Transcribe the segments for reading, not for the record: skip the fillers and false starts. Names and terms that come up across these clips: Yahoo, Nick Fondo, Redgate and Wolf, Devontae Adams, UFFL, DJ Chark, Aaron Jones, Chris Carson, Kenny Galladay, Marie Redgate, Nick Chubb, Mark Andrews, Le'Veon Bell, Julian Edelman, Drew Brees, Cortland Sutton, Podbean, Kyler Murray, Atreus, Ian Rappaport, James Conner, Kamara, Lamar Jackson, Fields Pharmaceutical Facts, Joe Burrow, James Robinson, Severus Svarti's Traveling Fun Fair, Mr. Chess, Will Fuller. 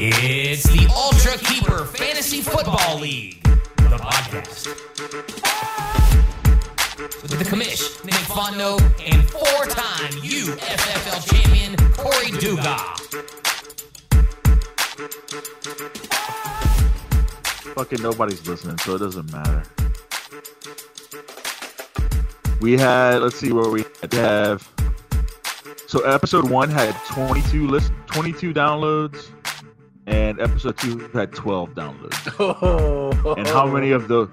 It's the Ultra Keeper Fantasy Football League, the podcast. With the commish, Nick Fondo, and four-time UFFL champion, Corey Duga. Fucking nobody's listening, so it doesn't matter. We had, let's see where we had to have. So episode 1 had 22 downloads, and episode 2 had 12 downloads. Oh. And how many of those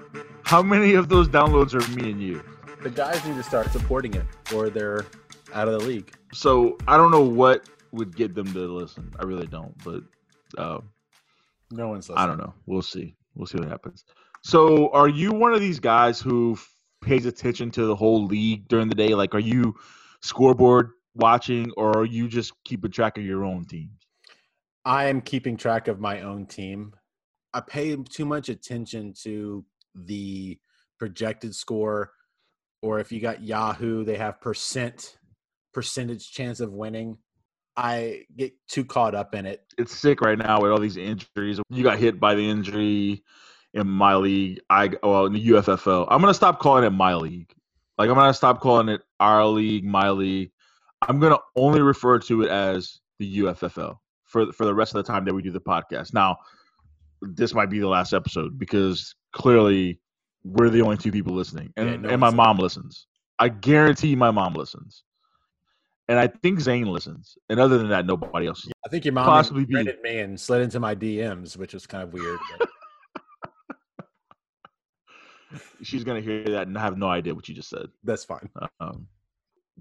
downloads are me and you? The guys need to start supporting it, or they're out of the league. So I don't know what would get them to listen. I really don't, but no one's listening. I don't know. We'll see. We'll see what happens. So are you one of these guys who pays attention to the whole league during the day? Like, are you scoreboard watching, or are you just keeping track of your own teams? I am keeping track of my own team. I pay too much attention to the projected score, or if you got Yahoo, they have percentage chance of winning. I get too caught up in it. It's sick right now with all these injuries. You got hit by the injury in my league. In the UFFL. I'm going to stop calling it my league. Like, I'm going to stop calling it our league, my league. I'm going to only refer to it as the UFFL for the rest of the time that we do the podcast. Now, this might be the last episode because clearly we're the only two people listening. And my mom listens. I guarantee my mom listens. And I think Zane listens. And other than that, nobody else. I think your mom possibly befriended me and slid into my DMs, which was kind of weird. She's going to hear that and have no idea what you just said. That's fine.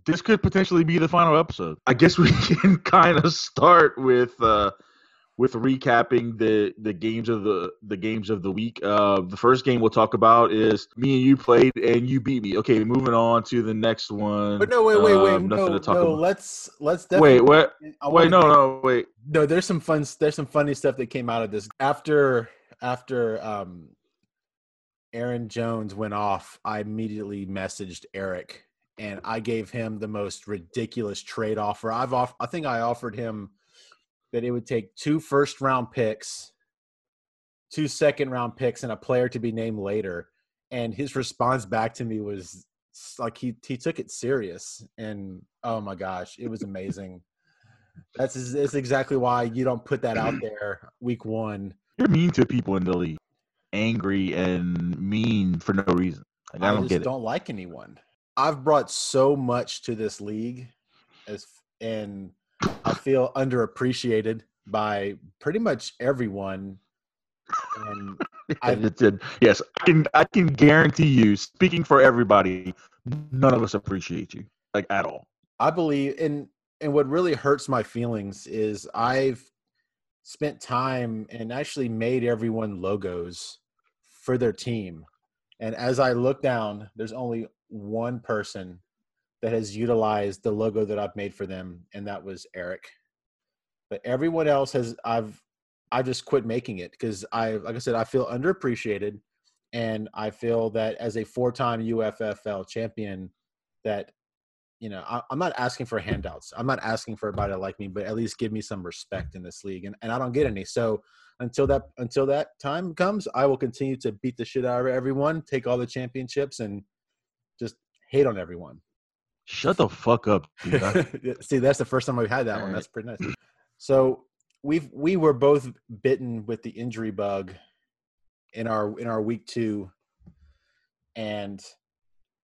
This could potentially be the final episode. I guess we can kind of start with recapping the games of the week. The first game we'll talk about is me and you played and you beat me. Okay, moving on to the next one. But no, wait, nothing to talk about. Let's definitely. Wait. No, there's some funny stuff that came out of this after Aaron Jones went off. I immediately messaged Eric. And I gave him the most ridiculous trade offer. I think I offered him that it would take 2 first-round picks, 2 second-round picks, and a player to be named later. And his response back to me was like he took it serious. And, oh, my gosh, it was amazing. That's exactly why you don't put that out there week one. You're mean to people in the league, angry and mean for no reason. Like, I don't get it. I just don't like anyone. I've brought so much to this league, and I feel underappreciated by pretty much everyone. And yes, I can guarantee you, speaking for everybody, none of us appreciate you, like, at all. I believe, and what really hurts my feelings is I've spent time and actually made everyone logos for their team. And as I look down, there's only one person that has utilized the logo that I've made for them, and that was Eric. But everyone else has, I just quit making it because I feel underappreciated, and I feel that as a 4-time UFFL champion, that, you know, I'm not asking for handouts. I'm not asking for everybody to like me, but at least give me some respect in this league, and I don't get any. So until that time comes, I will continue to beat the shit out of everyone, take all the championships, and just hate on everyone. Shut the fuck up, dude. See, that's the first time we've had that one. That's pretty nice. So we were both bitten with the injury bug in our week 2, and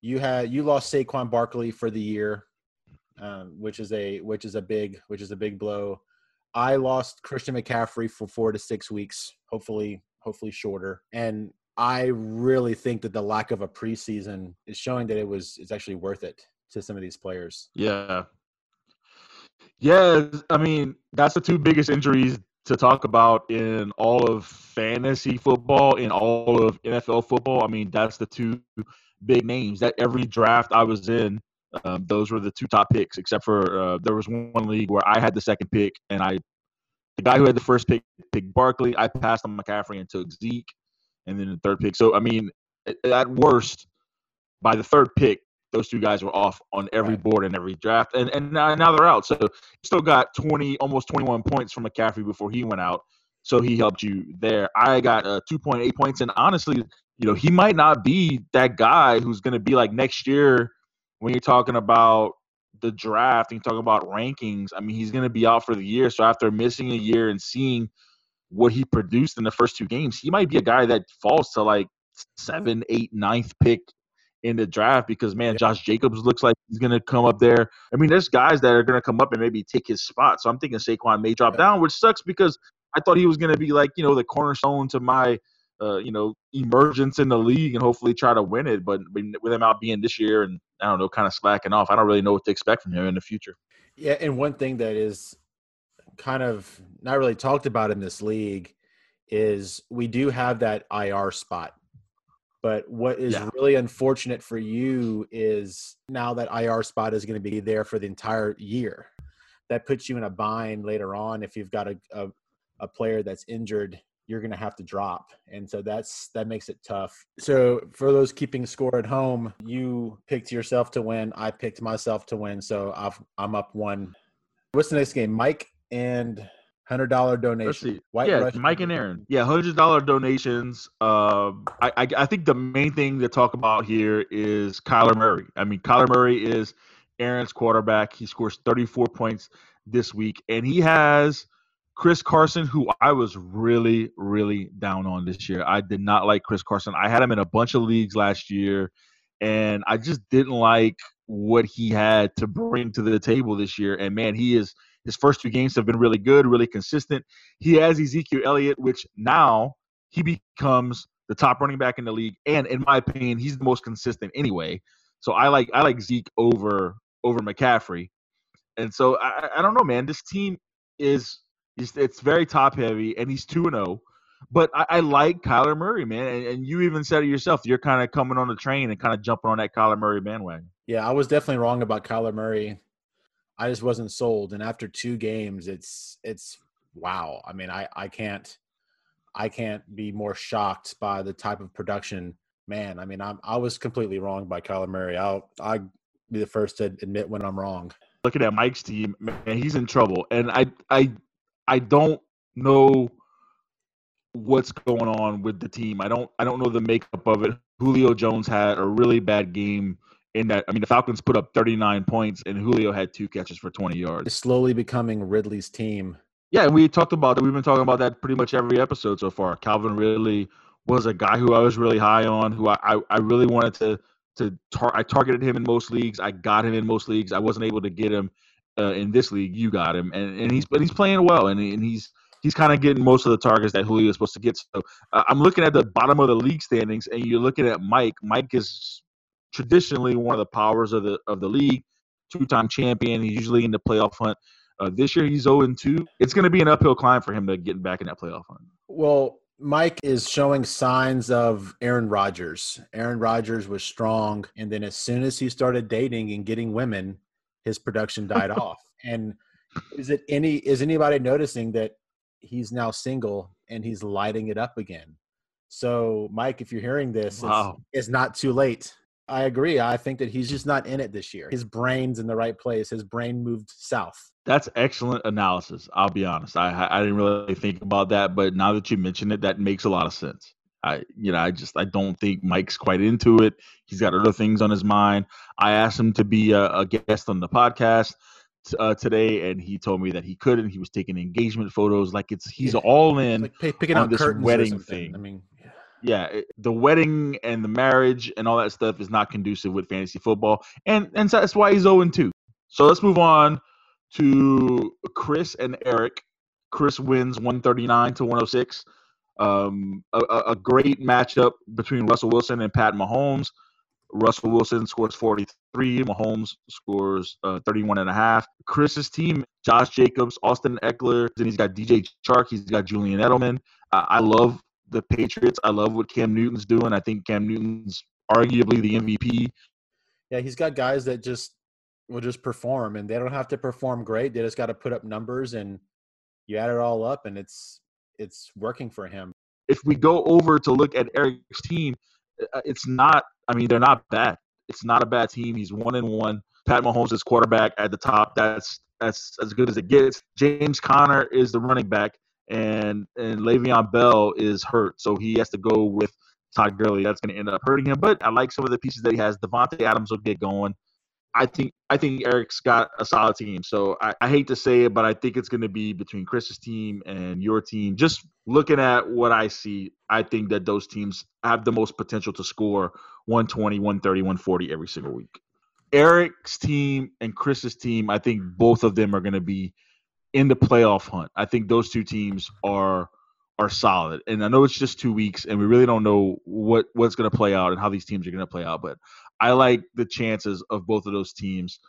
you lost Saquon Barkley for the year, which is a big blow. I lost Christian McCaffrey for 4 to 6 weeks, hopefully shorter, and I really think that the lack of a preseason is showing that it's actually worth it to some of these players. Yeah. Yeah, I mean, that's the 2 biggest injuries to talk about in all of fantasy football, in all of NFL football. I mean, that's the 2 big names that every draft I was in, those were the 2 top picks, except for there was one league where I had the second pick, and the guy who had the first pick picked Barkley. I passed on McCaffrey and took Zeke. And then the 3rd pick. So, I mean, at worst, by the 3rd pick, those 2 guys were off on every board and every draft. And now they're out. So, you still got almost 21 points from McCaffrey before he went out. so he helped you there. I got 2.8 points, and honestly, you know, he might not be that guy who's going to be like next year when you're talking about the draft and you talk about rankings. I mean, he's going to be out for the year, so after missing a year and seeing what he produced in the first two games, he might be a guy that falls to like 7, 8, 9th pick in the draft because, man, Josh Jacobs looks like he's going to come up there. I mean, there's guys that are going to come up and maybe take his spot. So I'm thinking Saquon may drop down, which sucks because I thought he was going to be like, you know, the cornerstone to my, you know, emergence in the league and hopefully try to win it. But with him out being this year and, I don't know, kind of slacking off, I don't really know what to expect from him in the future. Yeah, and one thing that is kind of not really talked about in this league is we do have that IR spot. But what is really unfortunate for you is now that IR spot is going to be there for the entire year. That puts you in a bind later on. If you've got a player that's injured, you're going to have to drop. And so that makes it tough. So for those keeping score at home, you picked yourself to win. I picked myself to win. So I'm up one. What's the next game? Mike and $100 donation. Russian. Mike and Aaron. Yeah, $100 donations. I think the main thing to talk about here is Kyler Murray. I mean, Kyler Murray is Aaron's quarterback. He scores 34 points this week, and he has Chris Carson, who I was really, really down on this year. I did not like Chris Carson. I had him in a bunch of leagues last year, and I just didn't like what he had to bring to the table this year. And, man, he is – his first two games have been really good, really consistent. He has Ezekiel Elliott, which now he becomes the top running back in the league. And in my opinion, he's the most consistent anyway. So I like Zeke over McCaffrey. And so I don't know, man. This team it's very top heavy, and he's 2-0. But I like Kyler Murray, man. And you even said it yourself. You're kind of coming on the train and kind of jumping on that Kyler Murray bandwagon. Yeah, I was definitely wrong about Kyler Murray. I just wasn't sold. And after two games, it's wow. I mean, I can't be more shocked by the type of production, man. I mean, I was completely wrong by Kyler Murray. I'll be the first to admit when I'm wrong. Looking at Mike's team, man, he's in trouble. And I don't know what's going on with the team. I don't know the makeup of it. Julio Jones had a really bad game. In that, I mean, the Falcons put up 39 points, and Julio had 2 catches for 20 yards. It's slowly becoming Ridley's team. Yeah, and we talked about that. We've been talking about that pretty much every episode so far. Calvin Ridley was a guy who I was really high on, who I really wanted to I targeted him in most leagues. I got him in most leagues. I wasn't able to get him in this league. You got him, and he's playing well, and he's kind of getting most of the targets that Julio is supposed to get. So I'm looking at the bottom of the league standings, and you're looking at Mike. Mike is traditionally one of the powers of the league, two-time champion. He's usually in the playoff hunt. This year he's 0-2. It's going to be an uphill climb for him to get back in that playoff hunt. Well, Mike is showing signs of Aaron Rodgers. Aaron Rodgers was strong, and then as soon as he started dating and getting women, his production died off. And is anybody noticing that he's now single and he's lighting it up again? So, Mike, if you're hearing this, it's not too late. I agree. I think that he's just not in it this year. His brain's in the right place. His brain moved south. That's excellent analysis. I'll be honest. I didn't really think about that, but now that you mention it, that makes a lot of sense. I don't think Mike's quite into it. He's got other things on his mind. I asked him to be a guest on the podcast today, and he told me that he couldn't. He was taking engagement photos. Like he's all in. It's like picking out this wedding thing. I mean. Yeah, the wedding and the marriage and all that stuff is not conducive with fantasy football. And that's why he's 0-2. So let's move on to Chris and Eric. Chris wins 139-106. A great matchup between Russell Wilson and Pat Mahomes. Russell Wilson scores 43. Mahomes scores 31.5. Chris's team, Josh Jacobs, Austin Ekeler. Then he's got DJ Chark. He's got Julian Edelman. I love the Patriots. I love what Cam Newton's doing. I think Cam Newton's arguably the MVP. Yeah, he's got guys that just will just perform, and they don't have to perform great. They just got to put up numbers, and you add it all up, and it's working for him. If we go over to look at Eric's team, it's not – I mean, they're not bad. It's not a bad team. He's 1-1. Pat Mahomes is quarterback at the top. That's as good as it gets. James Conner is the running back. and Le'Veon Bell is hurt, so he has to go with Todd Gurley. That's going to end up hurting him. But I like some of the pieces that he has. Devontae Adams will get going. I think Eric's got a solid team. So I hate to say it, but I think it's going to be between Chris's team and your team. Just looking at what I see, I think that those teams have the most potential to score 120, 130, 140 every single week. Eric's team and Chris's team, I think both of them are going to be in the playoff hunt. I think those two teams are solid. And I know it's just 2 weeks, and we really don't know what's going to play out and how these teams are going to play out. But I like the chances of both of those teams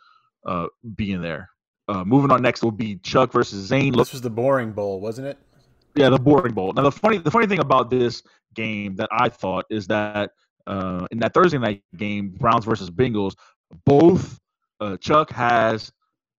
being there. Moving on next will be Chuck versus Zane. This was the boring bowl, wasn't it? Yeah, the boring bowl. Now, the funny thing about this game that I thought is that in that Thursday night game, Browns versus Bengals, both Chuck has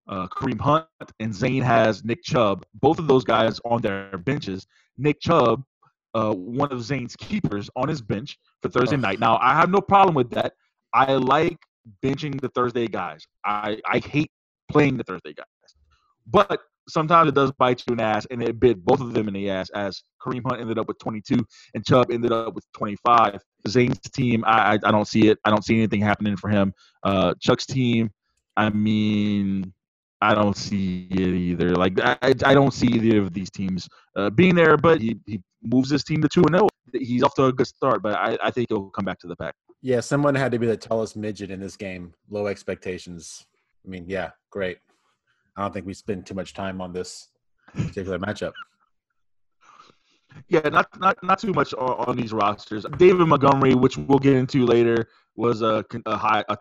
Kareem Hunt and Zane has Nick Chubb. Both of those guys on their benches. Nick Chubb, one of Zane's keepers, on his bench for Thursday night. Now, I have no problem with that. I like benching the Thursday guys. I hate playing the Thursday guys. But sometimes it does bite you in the ass, and it bit both of them in the ass, as Kareem Hunt ended up with 22 and Chubb ended up with 25. Zane's team, I don't see it. I don't see anything happening for him. Chuck's team, I mean – I don't see it either. Like, I don't see either of these teams being there, but he moves his team to 2-0. He's off to a good start, but I think he'll come back to the pack. Yeah, someone had to be the tallest midget in this game. Low expectations. I mean, yeah, great. I don't think we spend too much time on this particular matchup. Yeah, not too much on these rosters. David Montgomery, which we'll get into later, was a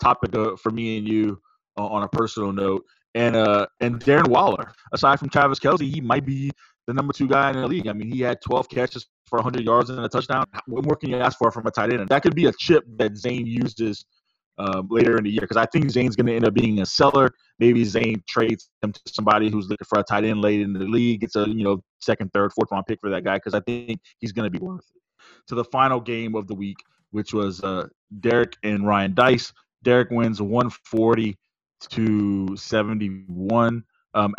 topic for me and you on a personal note. And Darren Waller, aside from Travis Kelce, he might be the number 2 guy in the league. I mean, he had 12 catches for 100 yards and a touchdown. What more can you ask for from a tight end? That could be a chip that Zane uses later in the year, because I think Zane's going to end up being a seller. Maybe Zane trades him to somebody who's looking for a tight end late in the league. It's a second, third, fourth round pick for that guy, because I think he's going to be worth it. To the final game of the week, which was Derek and Ryan Dice. Derek wins 140 to 71.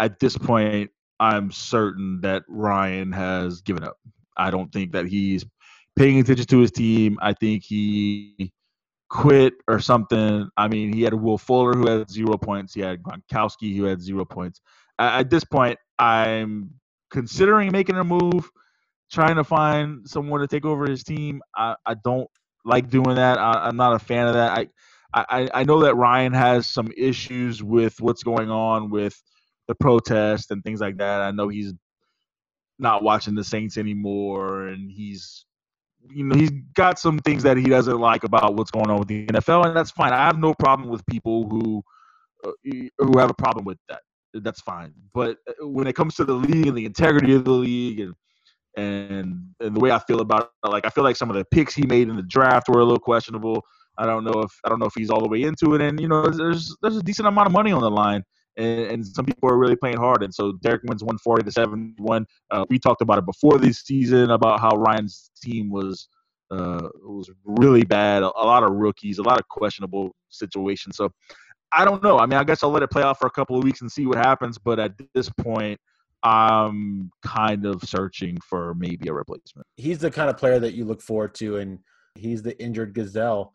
At this point, I'm certain that Ryan has given up. I don't think that he's paying attention to his team. I think he quit or something. I mean, he had Will Fuller who had 0 points. He had Gronkowski who had 0 points. At this point, I'm considering making a move, trying to find someone to take over his team. I don't like doing that. I'm not a fan of that. I know that Ryan has some issues with what's going on with the protest and things like that. I know he's not watching the Saints anymore, and he's got some things that he doesn't like about what's going on with the NFL, and that's fine. I have no problem with people who have a problem with that. That's fine. But when it comes to the league and the integrity of the league and the way I feel about it, like, I feel like some of the picks he made in the draft were a little questionable. I don't know if he's all the way into it, and there's a decent amount of money on the line, and some people are really playing hard. And so Derek wins 140 to 71. We talked about it before this season about how Ryan's team was really bad, a lot of rookies, a lot of questionable situations. So I don't know. I mean, I guess I'll let it play out for a couple of weeks and see what happens. But at this point, I'm kind of searching for maybe a replacement. He's the kind of player that you look forward to, and he's the injured gazelle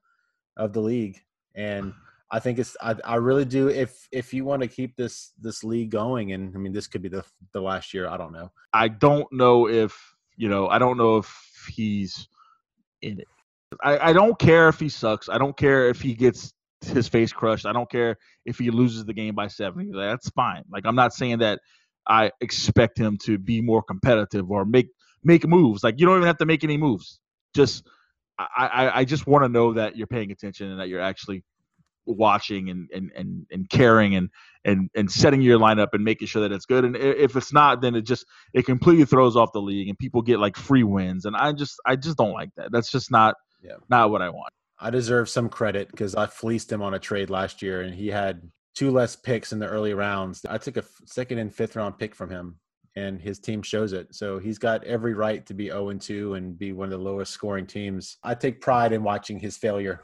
of the league. And I think I really do. If you want to keep this league going, and I mean, this could be the last year. I don't know. I don't know if he's in it. I don't care if he sucks. I don't care if he gets his face crushed. I don't care if he loses the game by 70. That's fine. Like, I'm not saying that I expect him to be more competitive or make moves. Like, you don't even have to make any moves. Just, I just want to know that you're paying attention and that you're actually watching and caring and setting your lineup and making sure that it's good. And if it's not, then it completely throws off the league and people get like free wins. And I just don't like that. That's just not what I want. I deserve some credit because I fleeced him on a trade last year, and he had 2 less picks in the early rounds. I took a second and fifth round pick from him, and his team shows it. So he's got every right to be 0-2 and be one of the lowest scoring teams. I take pride in watching his failure.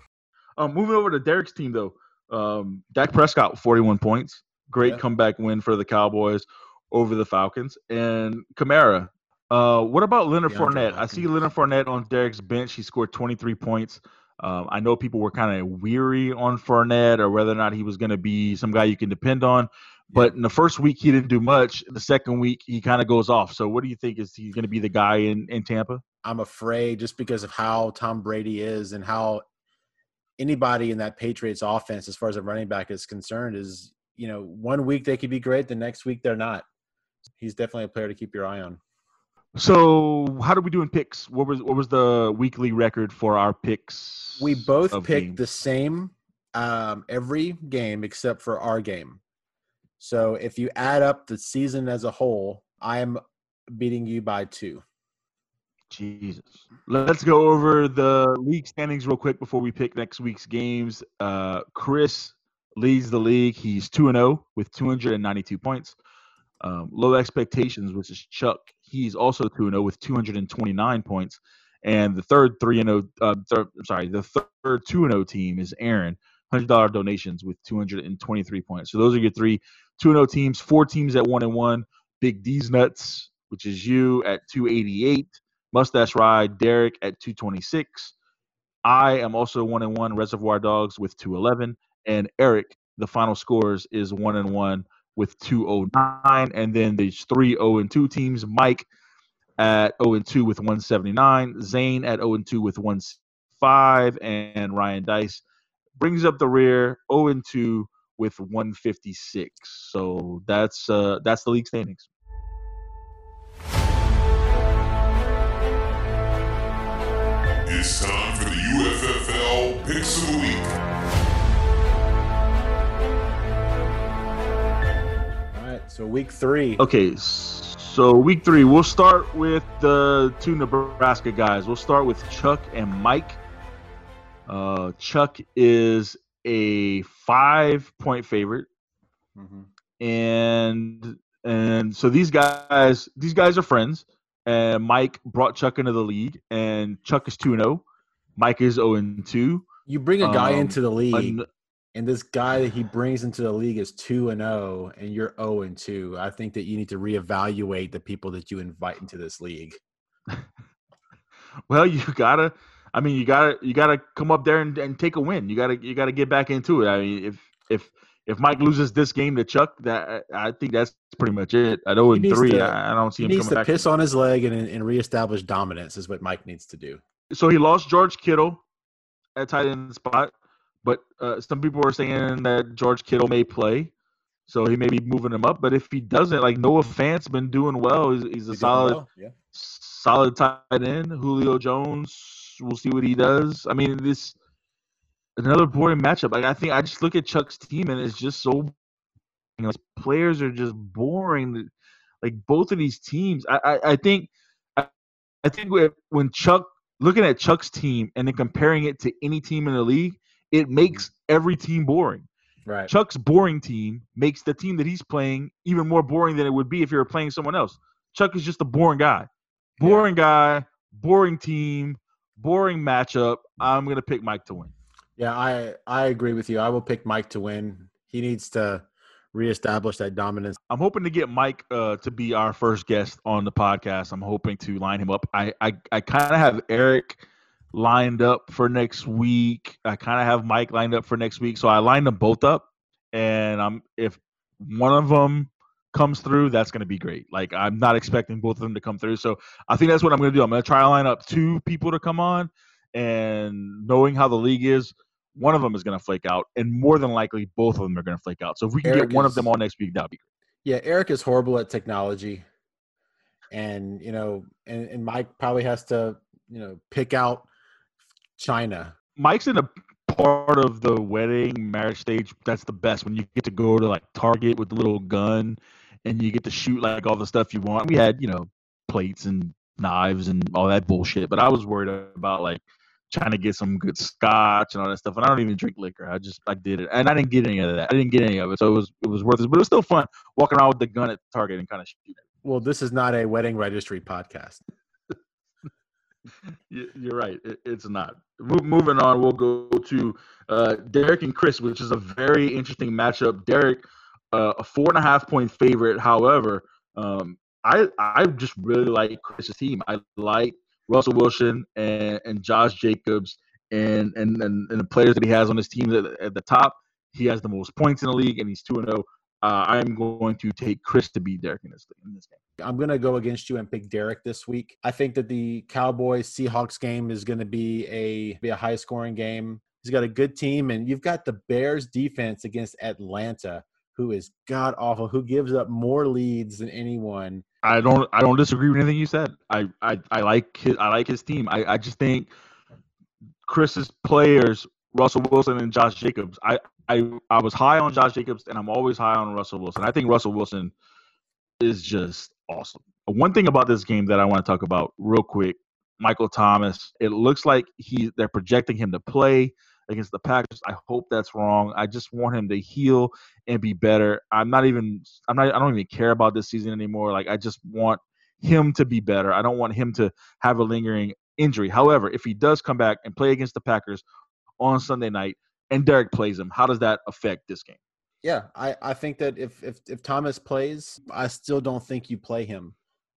Moving over to Derek's team, though, Dak Prescott, 41 points. Great comeback win for the Cowboys over the Falcons. And Kamara, What about Leonard Fournette? I see Leonard Fournette on Derek's bench. He scored 23 points. I know people were kind of weary on Fournette or whether or not he was going to be some guy you can depend on. But in the first week, he didn't do much. The second week, he kind of goes off. So what do you think? Is he going to be the guy in Tampa? I'm afraid just because of how Tom Brady is and how anybody in that Patriots offense, as far as a running back is concerned, is, you know, one week they could be great. The next week they're not. He's definitely a player to keep your eye on. So how did we do in picks? What was the weekly record for our picks? We both picked the same every game except for our game. So if you add up the season as a whole, I am beating you by 2. Jesus. Let's go over the league standings real quick before we pick next week's games. Chris leads the league. He's 2-0 with 292 points. Low expectations, which is Chuck. He's also 2-0 with 229 points. And the third 3-0, the third 2-0 team is Aaron. $100 donations with 223 points. So those are your three 2-0 teams. 4 teams at 1-1. Big D's Nuts, which is you, at 288. Mustache Ride, Derek at 226. I am also 1-1. Reservoir Dogs with 211. And Eric, the final scores, is 1-1 with 209. And then there's 3 0-2 teams. Mike at 0-2 with 179. Zane at 0-2 with 105. And Ryan Dice brings up the rear, 0-2 with 156. So that's the league standings. It's time for the UFFL Picks of the Week. All right, so week 3. Okay, so week 3. We'll start with the 2 Nebraska guys. We'll start with Chuck and Mike. Chuck is a 5-point favorite, and so these guys are friends. And Mike brought Chuck into the league, and Chuck is 2-0. Mike is 0-2. You bring a guy into the league, and this guy that he brings into the league is 2-0, and you're 0-2. I think that you need to reevaluate the people that you invite into this league. Well, you gotta come up there and take a win. You gotta get back into it. I mean, if Mike loses this game to Chuck, that I think that's pretty much it. At 0-3, I don't see him coming back. He needs to piss on his leg and reestablish dominance is what Mike needs to do. So he lost George Kittle at tight end spot, but some people were saying that George Kittle may play, so he may be moving him up. But if he doesn't, like Noah Fant's been doing well. He's a solid tight end. Julio Jones. We'll see what he does. I mean, this another boring matchup. Like, I think I just look at Chuck's team and it's just so, you know, his players are just boring. Like both of these teams, I think when Chuck looking at Chuck's team and then comparing it to any team in the league, it makes every team boring. Right. Chuck's boring team makes the team that he's playing even more boring than it would be if you were playing someone else. Chuck is just a boring guy, boring team. Boring matchup. I'm going to pick Mike to win. Yeah, I agree with you. I will pick Mike to win. He needs to reestablish that dominance. I'm hoping to get Mike to be our first guest on the podcast. I'm hoping to line him up. I kind of have Eric lined up for next week. I kind of have Mike lined up for next week. So I lined them both up, and if one of them comes through, that's going to be great. Like, I'm not expecting both of them to come through. So I think that's what I'm going to do. I'm going to try to line up 2 people to come on, and knowing how the league is, one of them is going to flake out, and more than likely both of them are going to flake out. So if we can get one of them on next week, that would be great. Yeah, Eric is horrible at technology, and, you know, and Mike probably has to, you know, pick out China. Mike's in a part of the wedding marriage stage that's the best, when you get to go to like Target with the little gun and you get to shoot like all the stuff you want. We had, you know, plates and knives and all that bullshit, but I was worried about like trying to get some good scotch and all that stuff, and I don't even drink liquor. I did it, and I didn't get any of that. I didn't get any of it, so it was worth it. But it was still fun walking around with the gun at Target and kind of shooting. Well, this is not a wedding registry podcast. You're right. It's not. Moving on, we'll go to Derek and Chris, which is a very interesting matchup. Derek, a 4.5-point favorite. However, I just really like Chris's team. I like Russell Wilson and Josh Jacobs and the players that he has on his team at the top. He has the most points in the league, and he's 2-0. I'm going to take Chris to beat Derek in this game. I'm going to go against you and pick Derek this week. I think that the Cowboys-Seahawks game is going to be a high-scoring game. He's got a good team, and you've got the Bears defense against Atlanta, who is god-awful, who gives up more leads than anyone. I don't disagree with anything you said. I like his team. I just think Chris's players, Russell Wilson and Josh Jacobs. I was high on Josh Jacobs, and I'm always high on Russell Wilson. I think Russell Wilson is just awesome. One thing about this game that I want to talk about real quick, Michael Thomas, it looks like they're projecting him to play against the Packers. I hope that's wrong. I just want him to heal and be better. I don't even care about this season anymore. Like, I just want him to be better. I don't want him to have a lingering injury. However, if he does come back and play against the Packers on Sunday night and Derek plays him, how does that affect this game? Yeah, I think that if Thomas plays, I still don't think you play him.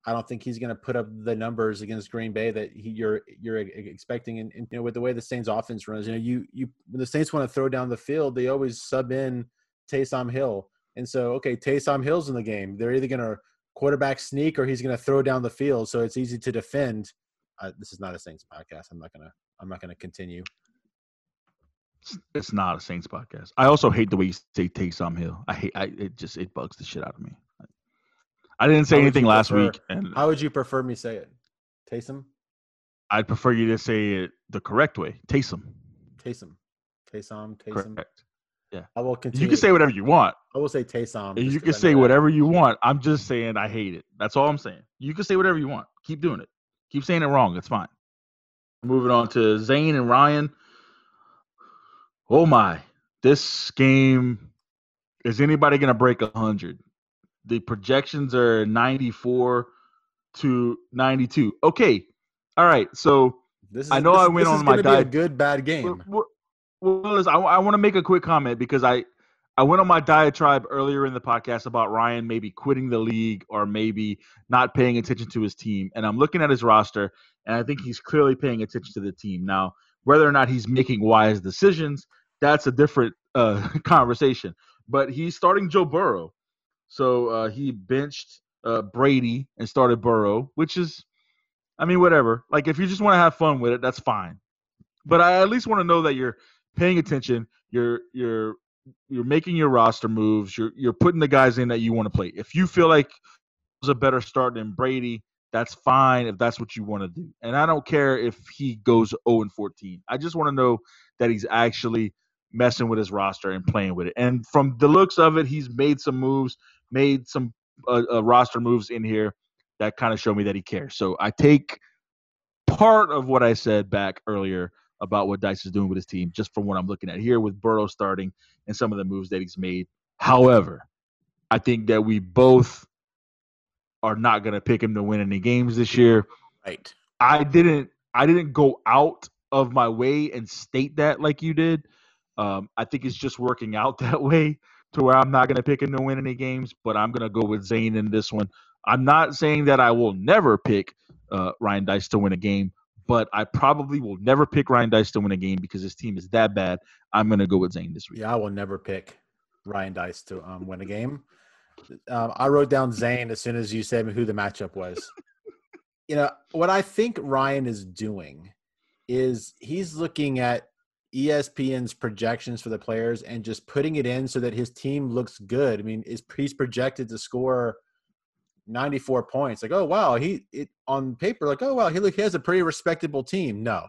I don't think he's going to put up the numbers against Green Bay that you're expecting. And you know, with the way the Saints offense runs, you know, you when the Saints want to throw down the field, they always sub in Taysom Hill. And so, okay, Taysom Hill's in the game. They're either going to quarterback sneak or he's going to throw down the field, so it's easy to defend. This is not a Saints podcast. I'm not going to continue. It's not a Saints podcast. I also hate the way you say Taysom Hill. It bugs the shit out of me. I didn't say anything last week. And how would you prefer me say it? Taysom? I'd prefer you to say it the correct way. Taysom. Correct. Yeah. I will continue. You can say whatever you want. I will say Taysom. You can say whatever you want. I'm just saying I hate it. That's all I'm saying. You can say whatever you want. Keep doing it. Keep saying it wrong. It's fine. Moving on to Zane and Ryan. Oh my, this game, is anybody going to break 100? The projections are 94 to 92. Okay. All right. So this is a good, bad game. Well, listen, I want to make a quick comment because I went on my diatribe earlier in the podcast about Ryan maybe quitting the league or maybe not paying attention to his team. And I'm looking at his roster, and I think he's clearly paying attention to the team. Now, whether or not he's making wise decisions, that's a different conversation. But he's starting Joe Burrow. So he benched Brady and started Burrow, which is, I mean, whatever. Like, if you just want to have fun with it, that's fine. But I at least want to know that you're paying attention. You're making your roster moves. You're putting the guys in that you want to play. If you feel like it's a better start than Brady, that's fine if that's what you want to do. And I don't care if he goes 0-14. I just want to know that he's actually messing with his roster and playing with it. And from the looks of it, he's made some moves. Made some roster moves in here that kind of show me that he cares. So I take part of what I said back earlier about what Dice is doing with his team, just from what I'm looking at here with Burrow starting and some of the moves that he's made. However, I think that we both are not going to pick him to win any games this year. Right. I didn't go out of my way and state that like you did. I think it's just working out that way, to where I'm not going to pick him to win any games, but I'm going to go with Zane in this one. I'm not saying that I will never pick Ryan Dice to win a game, but I probably will never pick Ryan Dice to win a game because his team is that bad. I'm going to go with Zane this week. Yeah, I will never pick Ryan Dice to win a game. I wrote down Zane as soon as you said who the matchup was. You know, what I think Ryan is doing is he's looking at ESPN's projections for the players and just putting it in so that his team looks good. I mean, he's projected to score 94 points. Like, oh, wow, on paper, like, oh, wow, he has a pretty respectable team. No.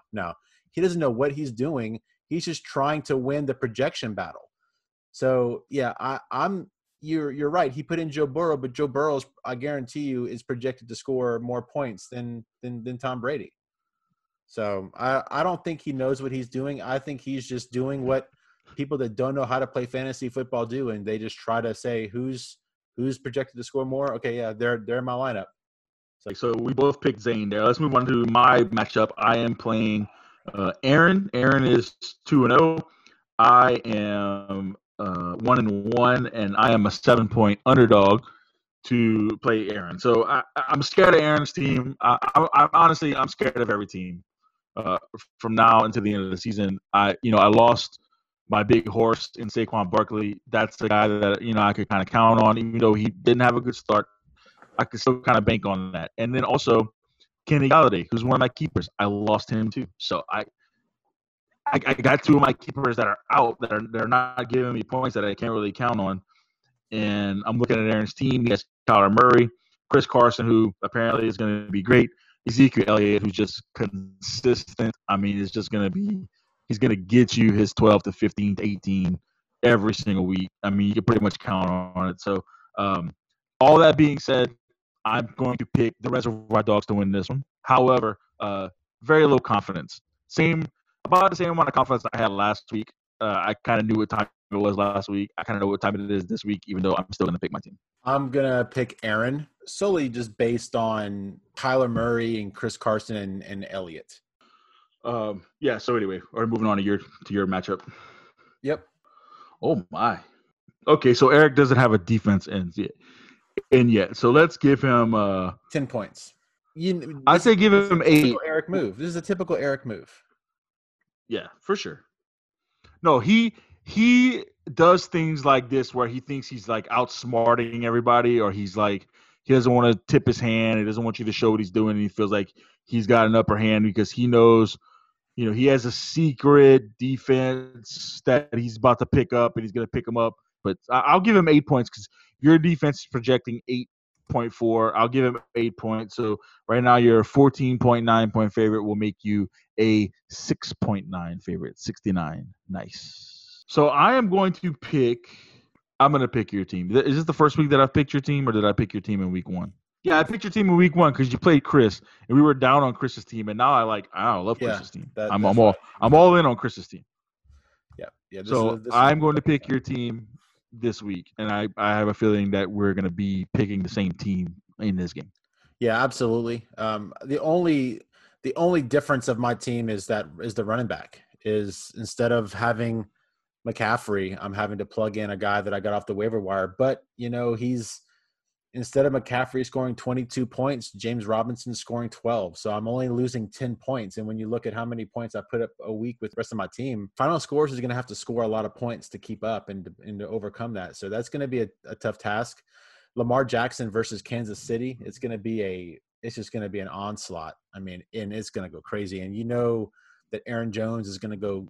He doesn't know what he's doing. He's just trying to win the projection battle. So, yeah, you're right. He put in Joe Burrow, but Joe Burrow's, I guarantee you, is projected to score more points than Tom Brady. So I don't think he knows what he's doing. I think he's just doing what people that don't know how to play fantasy football do, and they just try to say who's projected to score more. Okay, yeah, they're in my lineup. So we both picked Zane there. Let's move on to my matchup. I am playing Aaron. Aaron is 2-0. I am 1-1, and I am a 7-point underdog to play Aaron. So I'm scared of Aaron's team. I'm honestly I'm scared of every team from now until the end of the season. I lost my big horse in Saquon Barkley. That's the guy that I could kind of count on, even though he didn't have a good start. I could still kind of bank on that. And then also Kenny Galladay, who's one of my keepers. I lost him too. So I got two of my keepers that are out, that are they're not giving me points that I can't really count on. And I'm looking at Aaron's team. He has Kyler Murray, Chris Carson, who apparently is going to be great, Ezekiel Elliott, who's just consistent. I mean, it's just going to be – he's going to get you his 12 to 15 to 18 every single week. I mean, you can pretty much count on it. So, all that being said, I'm going to pick the Reservoir Dogs to win this one. However, very low confidence. About the same amount of confidence I had last week. I kind of knew what time it was last week. I kind of know what time it is this week, even though I'm still going to pick my team. I'm going to pick Aaron solely just based on Kyler Murray and Chris Carson and Elliott. So anyway, we're moving on to your matchup. Yep. Oh, my. Okay, so Eric doesn't have a defense in yet. So let's give him 10 points. I say give him 8. Eric move. This is a typical Eric move. Yeah, for sure. No, he does things like this where he thinks he's like outsmarting everybody, or he's like he doesn't want to tip his hand. He doesn't want you to show what he's doing, and he feels like he's got an upper hand because he knows, he has a secret defense that he's about to pick up, and he's going to pick him up. But I'll give him 8 points because your defense is projecting 8.4. I'll give him 8 points. So right now your 14.9 point favorite will make you a 6.9 favorite, 69. Nice. So I'm going to pick your team. Is this the first week that I've picked your team, or did I pick your team in week one? Yeah, I picked your team in week one because you played Chris, and we were down on Chris's team, and now I love Chris's team. I'm all in on Chris's team. Yeah. Yeah. I'm going to pick your team this week, and I have a feeling that we're going to be picking the same team in this game. Yeah, absolutely. The only difference of my team is the running back. Is instead of having McCaffrey, I'm having to plug in a guy that I got off the waiver wire. But he's instead of McCaffrey scoring 22 points, James Robinson scoring 12. So I'm only losing 10 points. And when you look at how many points I put up a week with the rest of my team, Final Scores is going to have to score a lot of points to keep up and to overcome that. So that's going to be a tough task. Lamar Jackson versus Kansas City. It's just going to be an onslaught. I mean, and it's going to go crazy. And that Aaron Jones is going to go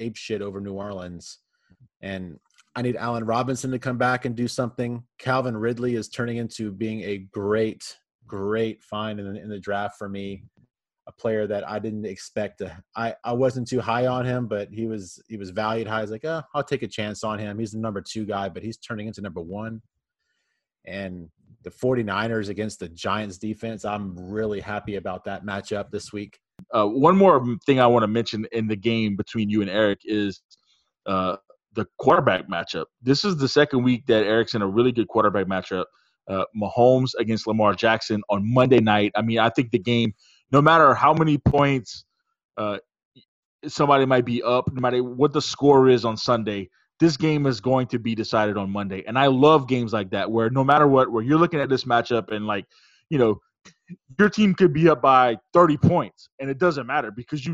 apeshit over New Orleans. And I need Allen Robinson to come back and do something. Calvin Ridley is turning into being a great, great find in the draft for me, a player that I didn't expect. I wasn't too high on him, but he was valued high. I was like, I'll take a chance on him. He's the number 2 guy, but he's turning into number 1. And the 49ers against the Giants defense, I'm really happy about that matchup this week. One more thing I want to mention in the game between you and Eric is the quarterback matchup. This is the second week that Eric's in a really good quarterback matchup. Mahomes against Lamar Jackson on Monday night. I mean, I think the game, no matter how many points somebody might be up, no matter what the score is on Sunday, this game is going to be decided on Monday. And I love games like that where no matter what, where you're looking at this matchup and your team could be up by 30 points, and it doesn't matter because that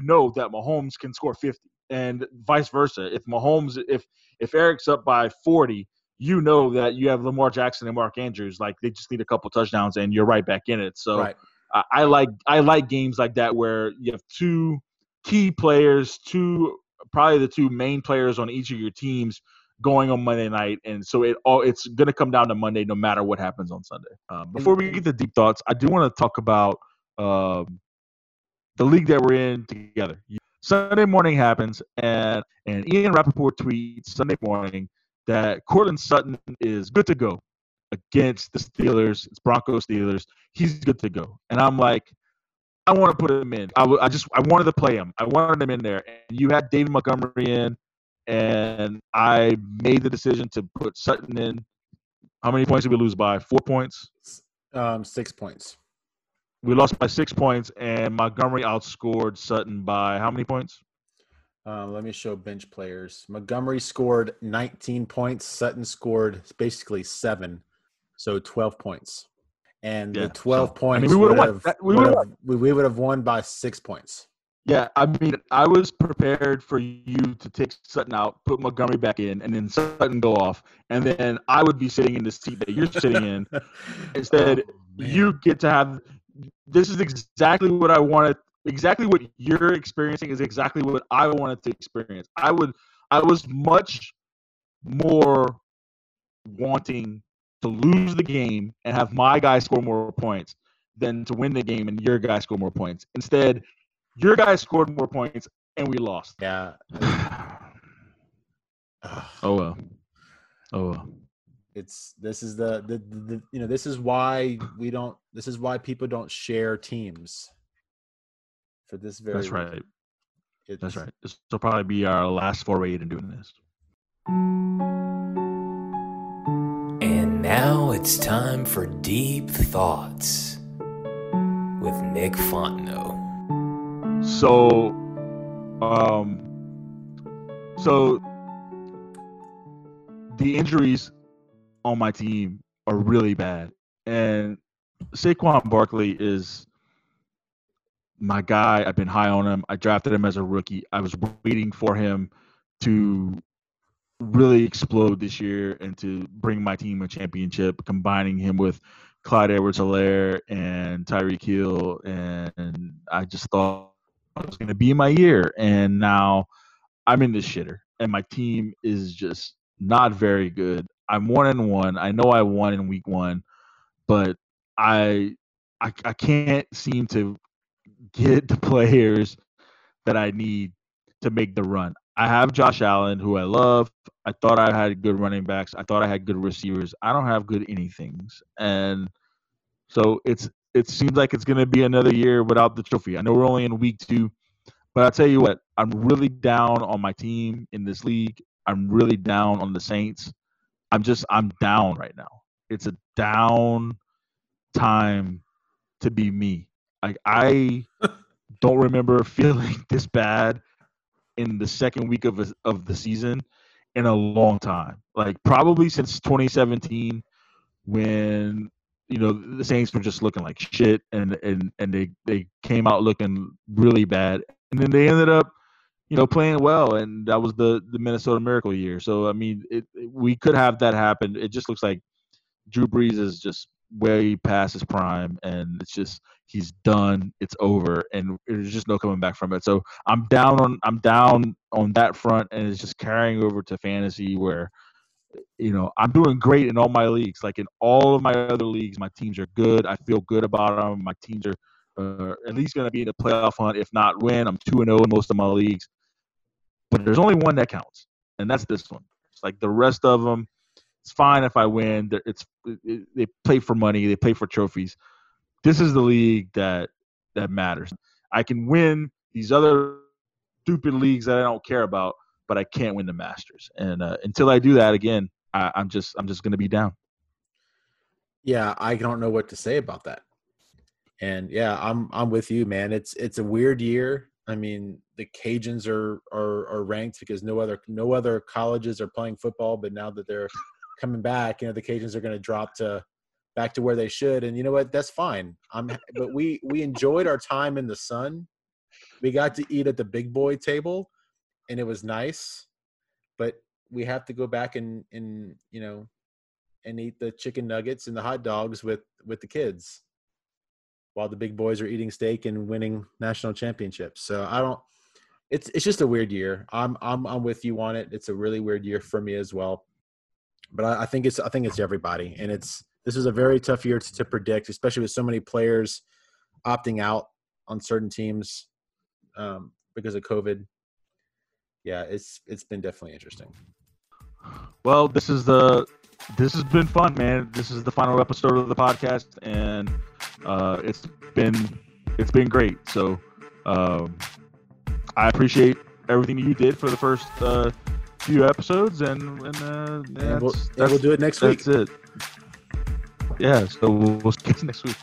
Mahomes can score 50, and vice versa. If Eric's up by 40, that you have Lamar Jackson and Mark Andrews. Like, they just need a couple touchdowns, and you're right back in it. So right. I like games like that where you have two key players, probably the two main players on each of your teams going on Monday night, and so it's going to come down to Monday no matter what happens on Sunday. Before we get to deep thoughts, I do want to talk about the league that we're in together. Sunday morning happens, and Ian Rappaport tweets Sunday morning that Cortland Sutton is good to go against the Steelers. It's Broncos Steelers. He's good to go. And I'm like, I want to put him in. I wanted to play him. I wanted him in there. And you had David Montgomery in. And I made the decision to put Sutton in. How many points did we lose by? 4 points? 6 points. We lost by 6 points, and Montgomery outscored Sutton by how many points? Let me show bench players. Montgomery scored 19 points. Sutton scored basically 7. So 12 points. And the 12 points, I mean, we would have won by 6 points. Yeah, I mean, I was prepared for you to take Sutton out, put Montgomery back in, and then Sutton go off. And then I would be sitting in the seat that you're sitting in. Instead, you get to have – this is exactly what I wanted – exactly what you're experiencing is exactly what I wanted to experience. I was much more wanting to lose the game and have my guy score more points than to win the game and your guy score more points. Instead, your guy scored more points and we lost. Yeah. Oh well. This is why people don't share teams for this very reason. That's right. That's right. This will probably be our last foray into doing this. And now it's time for Deep Thoughts with Nick Fondo. So, the injuries on my team are really bad. And Saquon Barkley is my guy. I've been high on him. I drafted him as a rookie. I was waiting for him to really explode this year and to bring my team a championship, combining him with Clyde Edwards-Helaire and Tyreek Hill. And I just thought it was going to be in my year. And now I'm in this shitter. And my team is just not very good. I'm 1-1. I know I won in week one, but I can't seem to get the players that I need to make the run. I have Josh Allen, who I love. I thought I had good running backs. I thought I had good receivers. I don't have good anythings. And so it seems like it's going to be another year without the trophy. I know we're only in week two, but I'll tell you what, I'm really down on my team in this league. I'm really down on the Saints. I'm down right now. It's a down time to be me. I don't remember feeling this bad in the second week of the season in a long time. Like probably since 2017 when, you know, the Saints were just looking like shit and they came out looking really bad. And then they ended up, you know, playing well, and that was the Minnesota Miracle year. So, I mean, we could have that happen. It just looks like Drew Brees is just way past his prime, and it's just he's done, it's over, and there's just no coming back from it. So I'm down on that front, and it's just carrying over to fantasy where, you know, I'm doing great in all my leagues. Like in all of my other leagues, my teams are good. I feel good about them. My teams are at least going to be in the playoff hunt, if not win. I'm 2-0 in most of my leagues, but there's only one that counts, and that's this one. It's like the rest of them, it's fine if I win. They play for money. They play for trophies. This is the league that matters. I can win these other stupid leagues that I don't care about, but I can't win the Masters. And until I do that again, I'm just going to be down. Yeah, I don't know what to say about that. And yeah, I'm with you, man. It's a weird year. I mean, the Cajuns are ranked because no other colleges are playing football, but now that they're coming back, you know, the Cajuns are going to drop to back to where they should, and you know what, that's fine. But we enjoyed our time in the sun. We got to eat at the big boy table, and it was nice. But we have to go back and you know, and eat the chicken nuggets and the hot dogs with the kids, while the big boys are eating steak and winning national championships. So I don't. It's just a weird year. I'm with you on it. It's a really weird year for me as well. But I think it's everybody, and it's. This is a very tough year to predict, especially with so many players opting out on certain teams because of COVID. Yeah, it's been definitely interesting. Well, this has been fun, man. This is the final episode of the podcast, and it's been great. So I appreciate everything you did for the first few episodes, and we'll do it next week. That's it. Yeah, so we'll see you next week.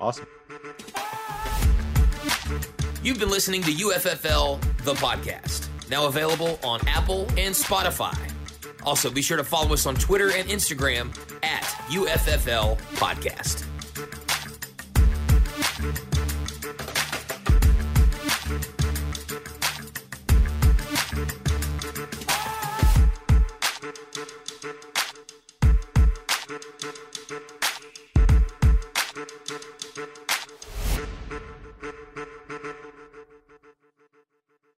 Awesome. You've been listening to UFFL, the podcast, now available on Apple and Spotify. Also, be sure to follow us on Twitter and Instagram at UFFL Podcast.